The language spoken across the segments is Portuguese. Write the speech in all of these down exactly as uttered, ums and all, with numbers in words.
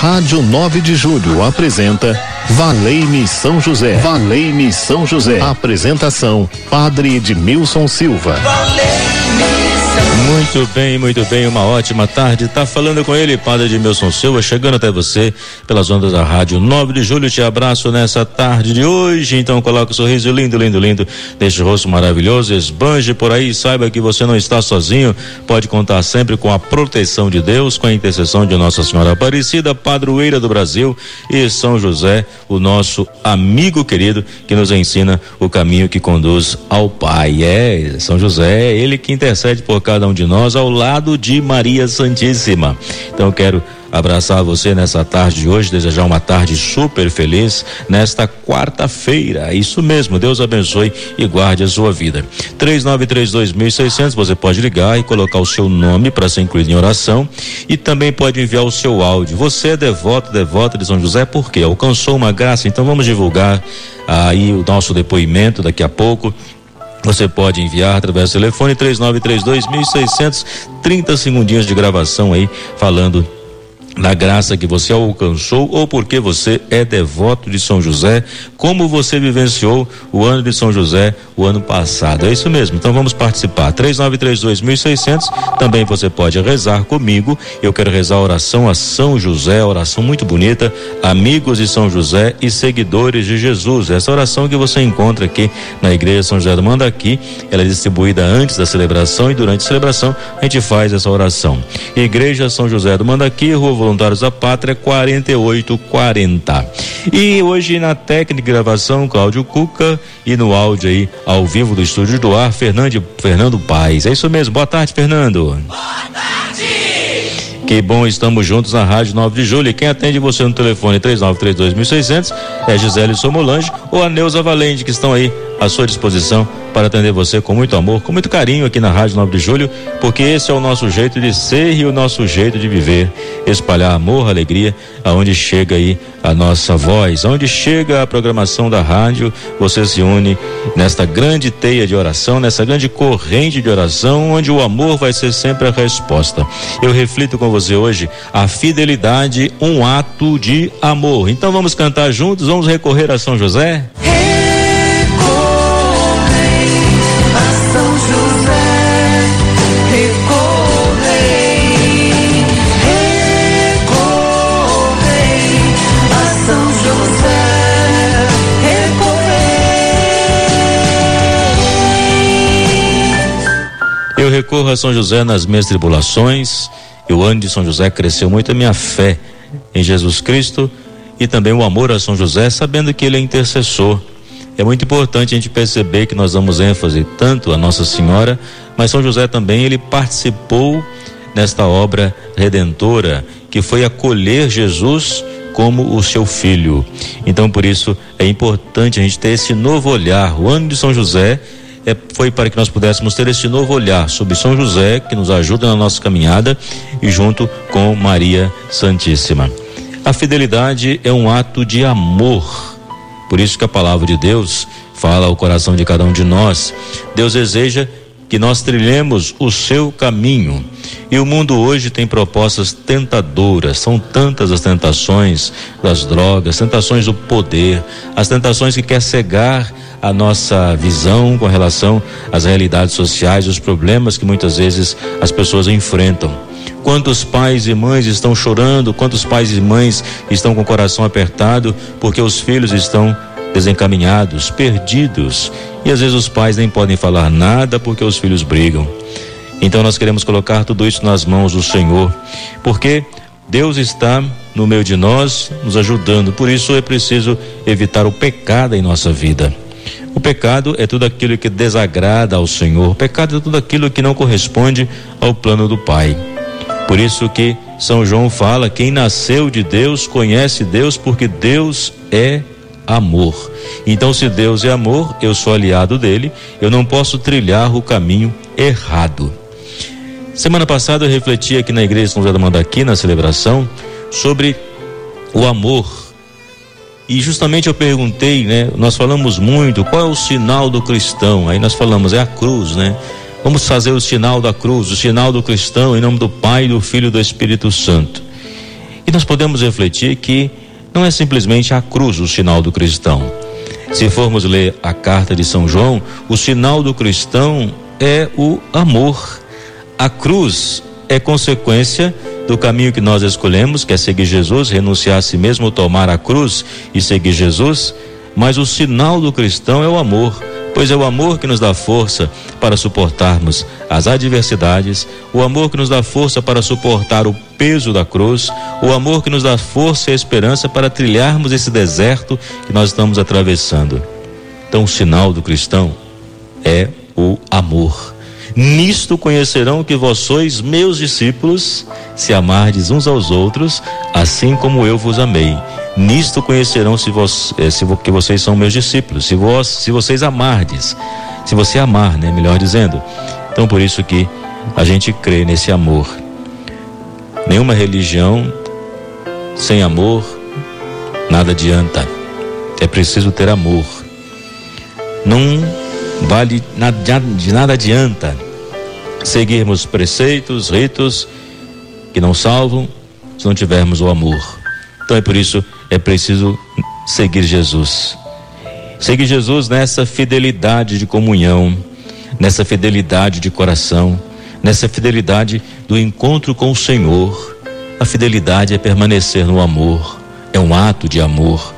Rádio nove de Julho apresenta Valeime São José. Valeime São José. Apresentação: Padre Edmilson Silva. Muito bem, muito bem, uma ótima tarde. Tá falando com ele, Padre Edmilson Silva, chegando até você pelas ondas da Rádio nove de Julho. Te abraço nessa tarde de hoje. Então coloca um sorriso lindo, lindo, lindo deste rosto maravilhoso, esbanje por aí, saiba que você não está sozinho, pode contar sempre com a proteção de Deus, com a intercessão de Nossa Senhora Aparecida, padroeira do Brasil, e São José, o nosso amigo querido, que nos ensina o caminho que conduz ao Pai. É, São José, ele que intercede por cada um de nós, ao lado de Maria Santíssima. Então quero abraçar você nessa tarde de hoje, desejar uma tarde super feliz nesta quarta-feira. Isso mesmo, Deus abençoe e guarde a sua vida. três nove três dois mil e seiscentos, você pode ligar e colocar o seu nome para ser incluído em oração, e também pode enviar o seu áudio. Você é devoto, devota de São José, porque alcançou uma graça, então vamos divulgar aí o nosso depoimento daqui a pouco. Você pode enviar através do telefone três nove três dois mil e seiscentos, trinta segundinhos de gravação aí, falando da graça que você alcançou, ou porque você é devoto de São José, como você vivenciou o ano de São José o ano passado. É isso mesmo, então vamos participar. três nove três dois mil e seiscentos, também você pode rezar comigo. Eu quero rezar a oração a São José, oração muito bonita, amigos de São José e seguidores de Jesus. Essa oração que você encontra aqui na Igreja São José do Mandaqui, ela é distribuída antes da celebração e durante a celebração a gente faz essa oração. Igreja São José do Mandaqui, Rua Voluntários da Pátria, quarenta e oito quarenta. E hoje na técnica de gravação, Cláudio Cuca, e no áudio aí, ao vivo do estúdio do ar, Fernando, Fernando Paes. É isso mesmo, boa tarde, Fernando. Boa tarde! Que bom, estamos juntos na Rádio nove de Julho. E quem atende você no telefone três nove três dois mil e seiscentos é Gisele Somolange ou a Neuza Valende, que estão aí à sua disposição para atender você com muito amor, com muito carinho aqui na Rádio nove de Julho, porque esse é o nosso jeito de ser e o nosso jeito de viver, espalhar amor, alegria, aonde chega aí a nossa voz, aonde chega a programação da rádio. Você se une nesta grande teia de oração, nessa grande corrente de oração, onde o amor vai ser sempre a resposta. Eu reflito com você hoje, a fidelidade, um ato de amor. Então vamos cantar juntos, vamos recorrer a São José? Recorrei a São José, recorrei, recorrei a São José, recorrei. Eu recorro a São José nas minhas tribulações. E o ano de São José cresceu muito a minha fé em Jesus Cristo e também o amor a São José, sabendo que ele é intercessor. É muito importante a gente perceber que nós damos ênfase tanto a Nossa Senhora, mas São José também, ele participou nesta obra redentora, que foi acolher Jesus como o seu filho. Então, por isso, é importante a gente ter esse novo olhar. O ano de São José É, foi para que nós pudéssemos ter esse novo olhar sobre São José, que nos ajuda na nossa caminhada, e junto com Maria Santíssima. A fidelidade é um ato de amor, por isso que a palavra de Deus fala ao coração de cada um de nós. Deus deseja que nós trilhemos o seu caminho, e o mundo hoje tem propostas tentadoras. São tantas as tentações das drogas, tentações do poder, as tentações que quer cegar a nossa visão com relação às realidades sociais, os problemas que muitas vezes as pessoas enfrentam. Quantos pais e mães estão chorando, quantos pais e mães estão com o coração apertado porque os filhos estão desencaminhados, perdidos, e às vezes os pais nem podem falar nada porque os filhos brigam. Então nós queremos colocar tudo isso nas mãos do Senhor, porque Deus está no meio de nós, nos ajudando. Por isso é preciso evitar o pecado em nossa vida. O pecado é tudo aquilo que desagrada ao Senhor. O pecado é tudo aquilo que não corresponde ao plano do Pai. Por isso que São João fala: quem nasceu de Deus conhece Deus, porque Deus é amor. Então, se Deus é amor, eu sou aliado dele, eu não posso trilhar o caminho errado. Semana passada eu refleti aqui na Igreja São José do Mandaqui, na celebração, sobre o amor. E justamente eu perguntei, né? Nós falamos muito, qual é o sinal do cristão? Aí nós falamos, é a cruz, né? Vamos fazer o sinal da cruz, o sinal do cristão, em nome do Pai, do Filho e do Espírito Santo. E nós podemos refletir que não é simplesmente a cruz o sinal do cristão. Se formos ler a carta de São João, o sinal do cristão é o amor. A cruz é consequência do caminho que nós escolhemos, que é seguir Jesus, renunciar a si mesmo, tomar a cruz e seguir Jesus. Mas o sinal do cristão é o amor, pois é o amor que nos dá força para suportarmos as adversidades, o amor que nos dá força para suportar o peso da cruz, o amor que nos dá força e esperança para trilharmos esse deserto que nós estamos atravessando. Então, o sinal do cristão é o amor. Nisto conhecerão que vós sois meus discípulos, se amardes uns aos outros, assim como eu vos amei. Nisto conhecerão se vós, se, que vocês são meus discípulos, se, vós, se vocês amardes, se você amar, né? Melhor dizendo. Então, por isso que a gente crê nesse amor. Nenhuma religião sem amor, nada adianta. É preciso ter amor. Não vale, de nada adianta seguirmos preceitos, ritos que não salvam se não tivermos o amor. Então é por isso, é preciso seguir Jesus. Seguir Jesus nessa fidelidade de comunhão, nessa fidelidade de coração, nessa fidelidade do encontro com o Senhor. A fidelidade é permanecer no amor, é um ato de amor.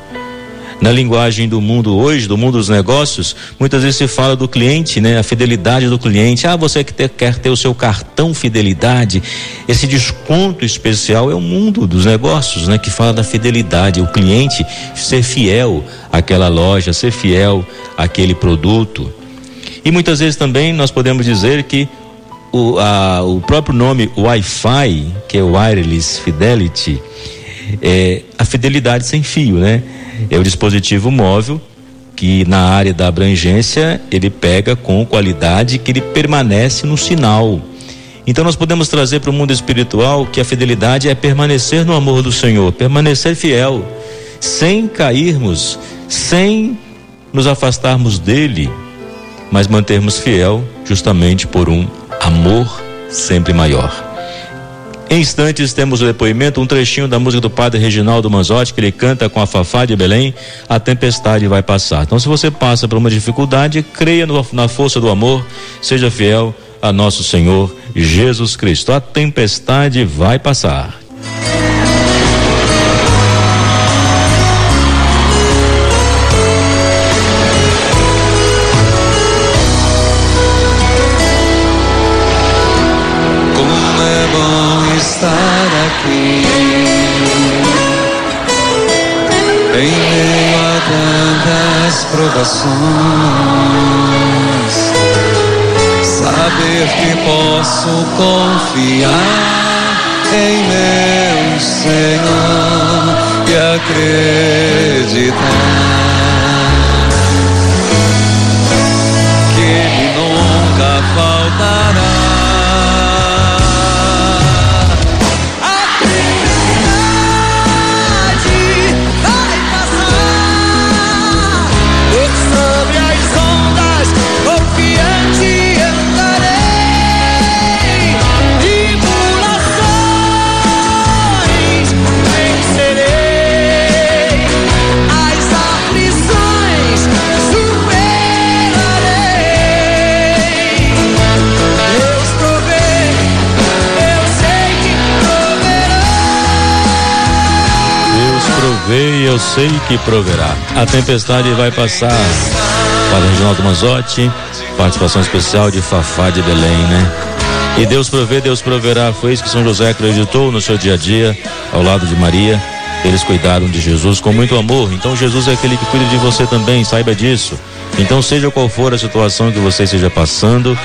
Na linguagem do mundo hoje, do mundo dos negócios, muitas vezes se fala do cliente, né? A fidelidade do cliente. Ah, você que quer ter o seu cartão fidelidade, esse desconto especial. É o mundo dos negócios, né? Que fala da fidelidade, o cliente ser fiel àquela loja, ser fiel àquele produto. E muitas vezes também nós podemos dizer que o, a, o próprio nome Wi-Fi, que é Wireless Fidelity, é a fidelidade sem fio, né? É o dispositivo móvel que na área da abrangência ele pega com qualidade que ele permanece no sinal. Então nós podemos trazer para o mundo espiritual que a fidelidade é permanecer no amor do Senhor, permanecer fiel, sem cairmos, sem nos afastarmos dele, mas mantermos fiel justamente por um amor sempre maior. Em instantes temos o depoimento, um trechinho da música do Padre Reginaldo Manzotti, que ele canta com a Fafá de Belém, A Tempestade Vai Passar. Então, se você passa por uma dificuldade, creia no, na força do amor, seja fiel a nosso Senhor Jesus Cristo. A tempestade vai passar. Saber que posso confiar em meu Senhor e acreditar que Ele nunca faltará. Eu sei que proverá. A tempestade vai passar. Padre Reginaldo Manzotti, participação especial de Fafá de Belém, né? E Deus provê, Deus proverá. Foi isso que São José acreditou no seu dia a dia, ao lado de Maria. Eles cuidaram de Jesus com muito amor. Então Jesus é aquele que cuida de você também, saiba disso. Então, seja qual for a situação que você esteja passando,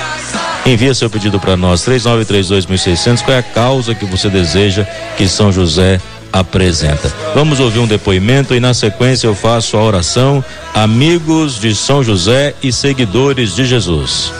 envie seu pedido para nós, três nove três dois, seis zero zero. Qual é a causa que você deseja que São José apresenta? Vamos ouvir um depoimento e na sequência eu faço a oração. Amigos de São José e seguidores de Jesus.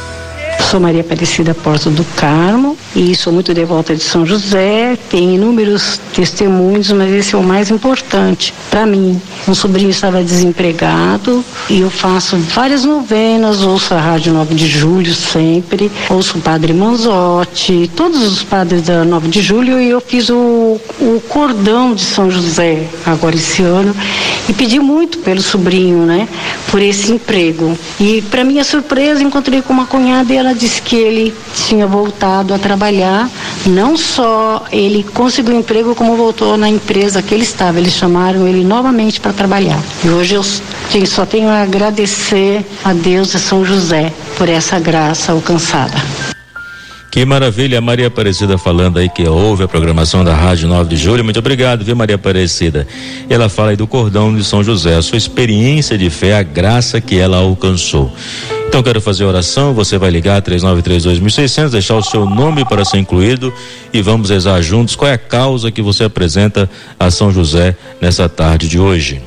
Sou Maria Aparecida Porto do Carmo, e sou muito devota de São José, tem inúmeros testemunhos, mas esse é o mais importante para mim. Um sobrinho estava desempregado e eu faço várias novenas, ouço a Rádio nove de Julho sempre, ouço o Padre Manzotti, todos os padres da nove de Julho, e eu fiz o, o cordão de São José agora esse ano e pedi muito pelo sobrinho, né, por esse emprego. E para minha surpresa encontrei com uma cunhada e ela disse que ele tinha voltado a trabalhar, não só ele conseguiu emprego como voltou na empresa que ele estava, eles chamaram ele novamente para trabalhar. E hoje eu só tenho a agradecer a Deus e São José por essa graça alcançada. Que maravilha, Maria Aparecida falando aí que ouve a programação da Rádio nove de Julho. Muito obrigado, viu, Maria Aparecida? Ela fala aí do cordão de São José, a sua experiência de fé, a graça que ela alcançou. Então quero fazer oração, você vai ligar três nove três dois seis zero zero, deixar o seu nome para ser incluído e vamos rezar juntos qual é a causa que você apresenta a São José nessa tarde de hoje.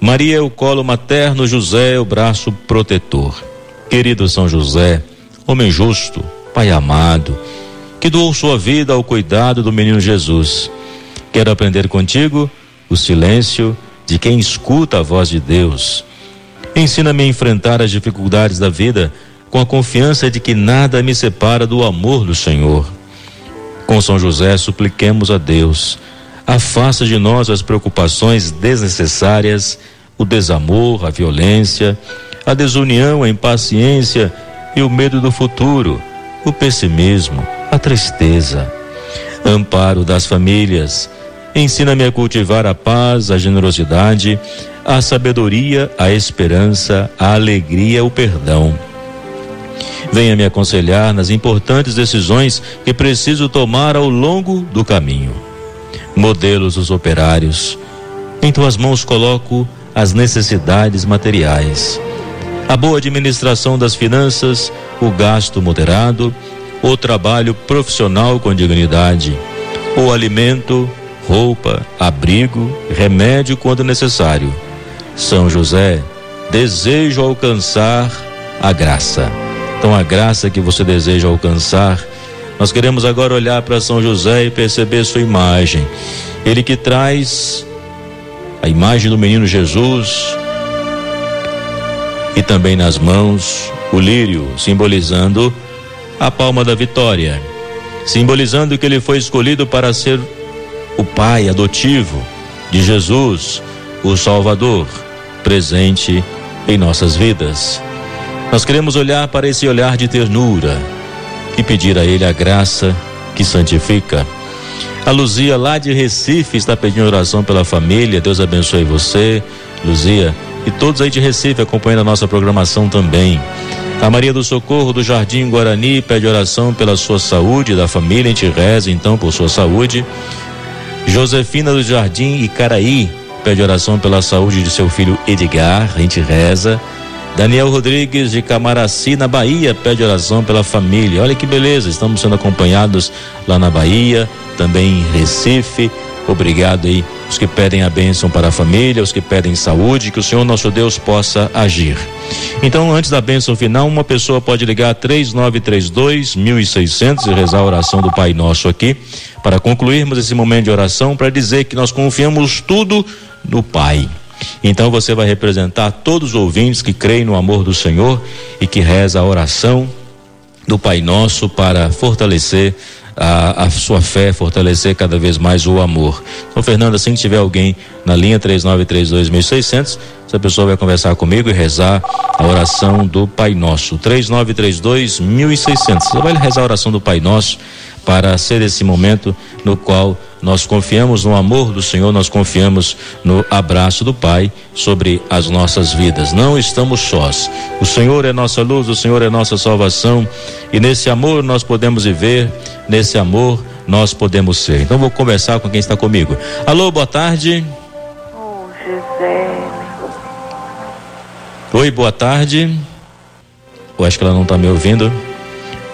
Maria é o colo materno, José é o braço protetor. Querido São José, homem justo, Pai amado, que doou sua vida ao cuidado do menino Jesus, quero aprender contigo o silêncio de quem escuta a voz de Deus. Ensina-me a enfrentar as dificuldades da vida com a confiança de que nada me separa do amor do Senhor. Com São José supliquemos a Deus, afasta de nós as preocupações desnecessárias, o desamor, a violência, a desunião, a impaciência e o medo do futuro, o pessimismo, a tristeza. Amparo das famílias, ensina-me a cultivar a paz, a generosidade, a sabedoria, a esperança, a alegria, o perdão. Venha me aconselhar nas importantes decisões que preciso tomar ao longo do caminho. Modelos os operários, em tuas mãos coloco as necessidades materiais, a boa administração das finanças, o gasto moderado, o trabalho profissional com dignidade, o alimento, roupa, abrigo, remédio quando necessário. São José, desejo alcançar a graça. Então, a graça que você deseja alcançar, nós queremos agora olhar para São José e perceber sua imagem. Ele que traz a imagem do menino Jesus, e também nas mãos o lírio, simbolizando a palma da vitória, simbolizando que ele foi escolhido para ser o pai adotivo de Jesus, o Salvador, presente em nossas vidas. Nós queremos olhar para esse olhar de ternura e pedir a ele a graça que santifica. A Luzia lá de Recife está pedindo oração pela família. Deus abençoe você, Luzia, e todos aí de Recife acompanhando a nossa programação também. A Maria do Socorro do Jardim Guarani pede oração pela sua saúde, da família. A gente reza então por sua saúde. Josefina do Jardim Caraí pede oração pela saúde de seu filho Edgar. A gente reza. Daniel Rodrigues de Camaraci, na Bahia, pede oração pela família. Olha que beleza, estamos sendo acompanhados lá na Bahia, também em Recife. Obrigado aí, os que pedem a bênção para a família, os que pedem saúde, que o Senhor nosso Deus possa agir. Então, antes da bênção final, uma pessoa pode ligar três nove três dois mil e seiscentos e rezar a oração do Pai Nosso aqui, para concluirmos esse momento de oração, para dizer que nós confiamos tudo no Pai. Então você vai representar todos os ouvintes que creem no amor do Senhor e que reza a oração do Pai Nosso para fortalecer A, a sua fé, fortalecer cada vez mais o amor. Então, Fernanda, assim que tiver alguém na linha três nove três dois mil e seiscentos, essa pessoa vai conversar comigo e rezar a oração do Pai Nosso. três nove três dois mil e seiscentos. Você vai rezar a oração do Pai Nosso para ser esse momento no qual nós confiamos no amor do Senhor, nós confiamos no abraço do Pai sobre as nossas vidas. Não estamos sós. O Senhor é nossa luz, o Senhor é nossa salvação, e nesse amor nós podemos viver, nesse amor nós podemos ser. Então vou conversar com quem está comigo. Alô, boa tarde. Oh, Gisele. Oi, boa tarde. Eu acho que ela não está me ouvindo.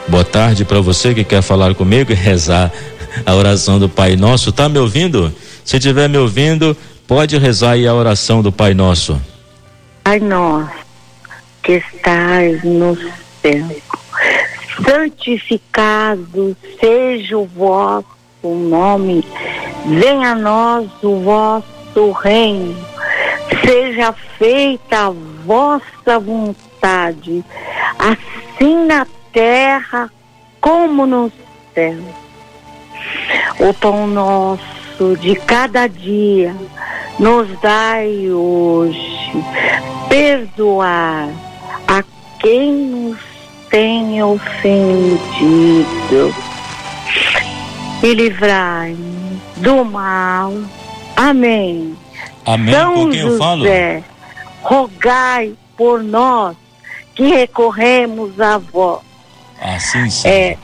Boa tarde para você que quer falar comigo e rezar a oração do Pai Nosso. Tá me ouvindo? Se estiver me ouvindo, pode rezar aí a oração do Pai Nosso. Pai Nosso, que estás no céu, santificado seja o vosso nome, venha a nós o vosso reino, seja feita a vossa vontade, assim na terra como no céu. O pão nosso de cada dia nos dai hoje, perdoar a quem nos tem ofendido e livrai-nos do mal. Amém. Amém. São por quem eu falo? José, rogai por nós que recorremos a vós. Ah, sim, sim. É,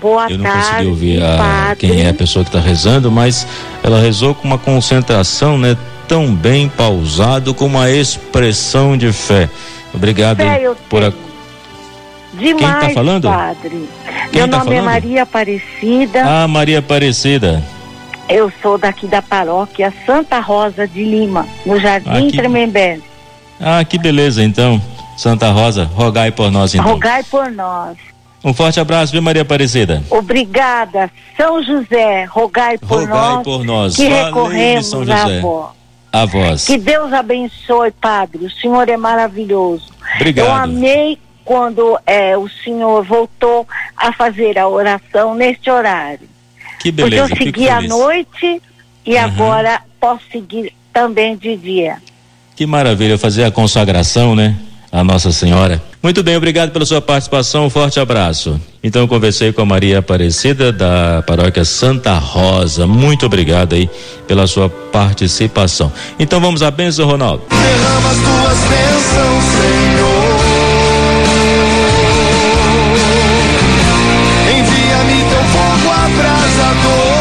boa eu tarde. Eu não consegui ouvir a, quem é a pessoa que está rezando, mas ela rezou com uma concentração, né, tão bem pausado, com uma expressão de fé. Obrigado fé por a... Demais, quem está falando? Padre. Quem Meu tá nome falando? é Maria Aparecida. Ah, Maria Aparecida. Eu sou daqui da Paróquia Santa Rosa de Lima, no Jardim Tremembé. Ah, que beleza, então. Santa Rosa, rogai por nós, então. Rogai por nós. Um forte abraço, viu, Maria Aparecida? Obrigada. São José, rogai por rogai nós. Rogai por nós. Que recorremos São José. A vós. Que Deus abençoe, Padre. O Senhor é maravilhoso. Obrigado. Eu amei quando é, o Senhor voltou a fazer a oração neste horário. Que beleza. Porque eu segui à noite e uhum. agora posso seguir também de dia. Que maravilha fazer a consagração, né? A Nossa Senhora. Muito bem, obrigado pela sua participação, um forte abraço. Então eu conversei com a Maria Aparecida da Paróquia Santa Rosa. Muito obrigado aí pela sua participação. Então vamos à bênção, Ronaldo. Derrama as tuas bênçãos, Senhor. Envia-me teu fogo abrasador.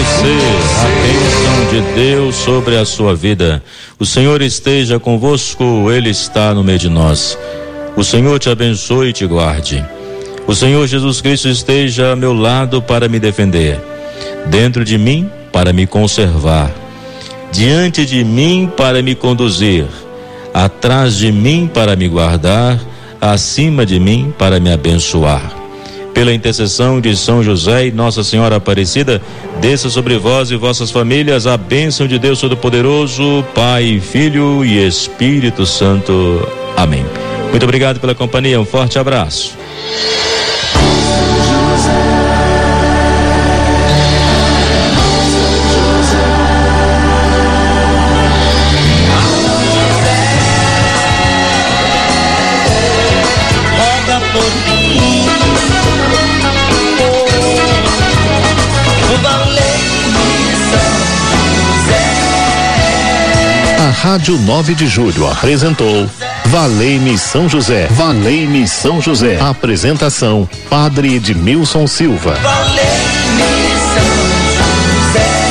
Você, a bênção de Deus sobre a sua vida. O Senhor esteja convosco, Ele está no meio de nós. O Senhor te abençoe e te guarde. O Senhor Jesus Cristo esteja a meu lado para me defender. Dentro de mim, para me conservar. Diante de mim, para me conduzir. Atrás de mim, para me guardar. Acima de mim, para me abençoar. Pela intercessão de São José e Nossa Senhora Aparecida, desça sobre vós e vossas famílias a bênção de Deus Todo-Poderoso, Pai, Filho e Espírito Santo. Amém. Muito obrigado pela companhia, um forte abraço. Rádio nove de Julho apresentou Valeime São José. Valeime São José. Apresentação: Padre Edmilson Silva. Valeime São José.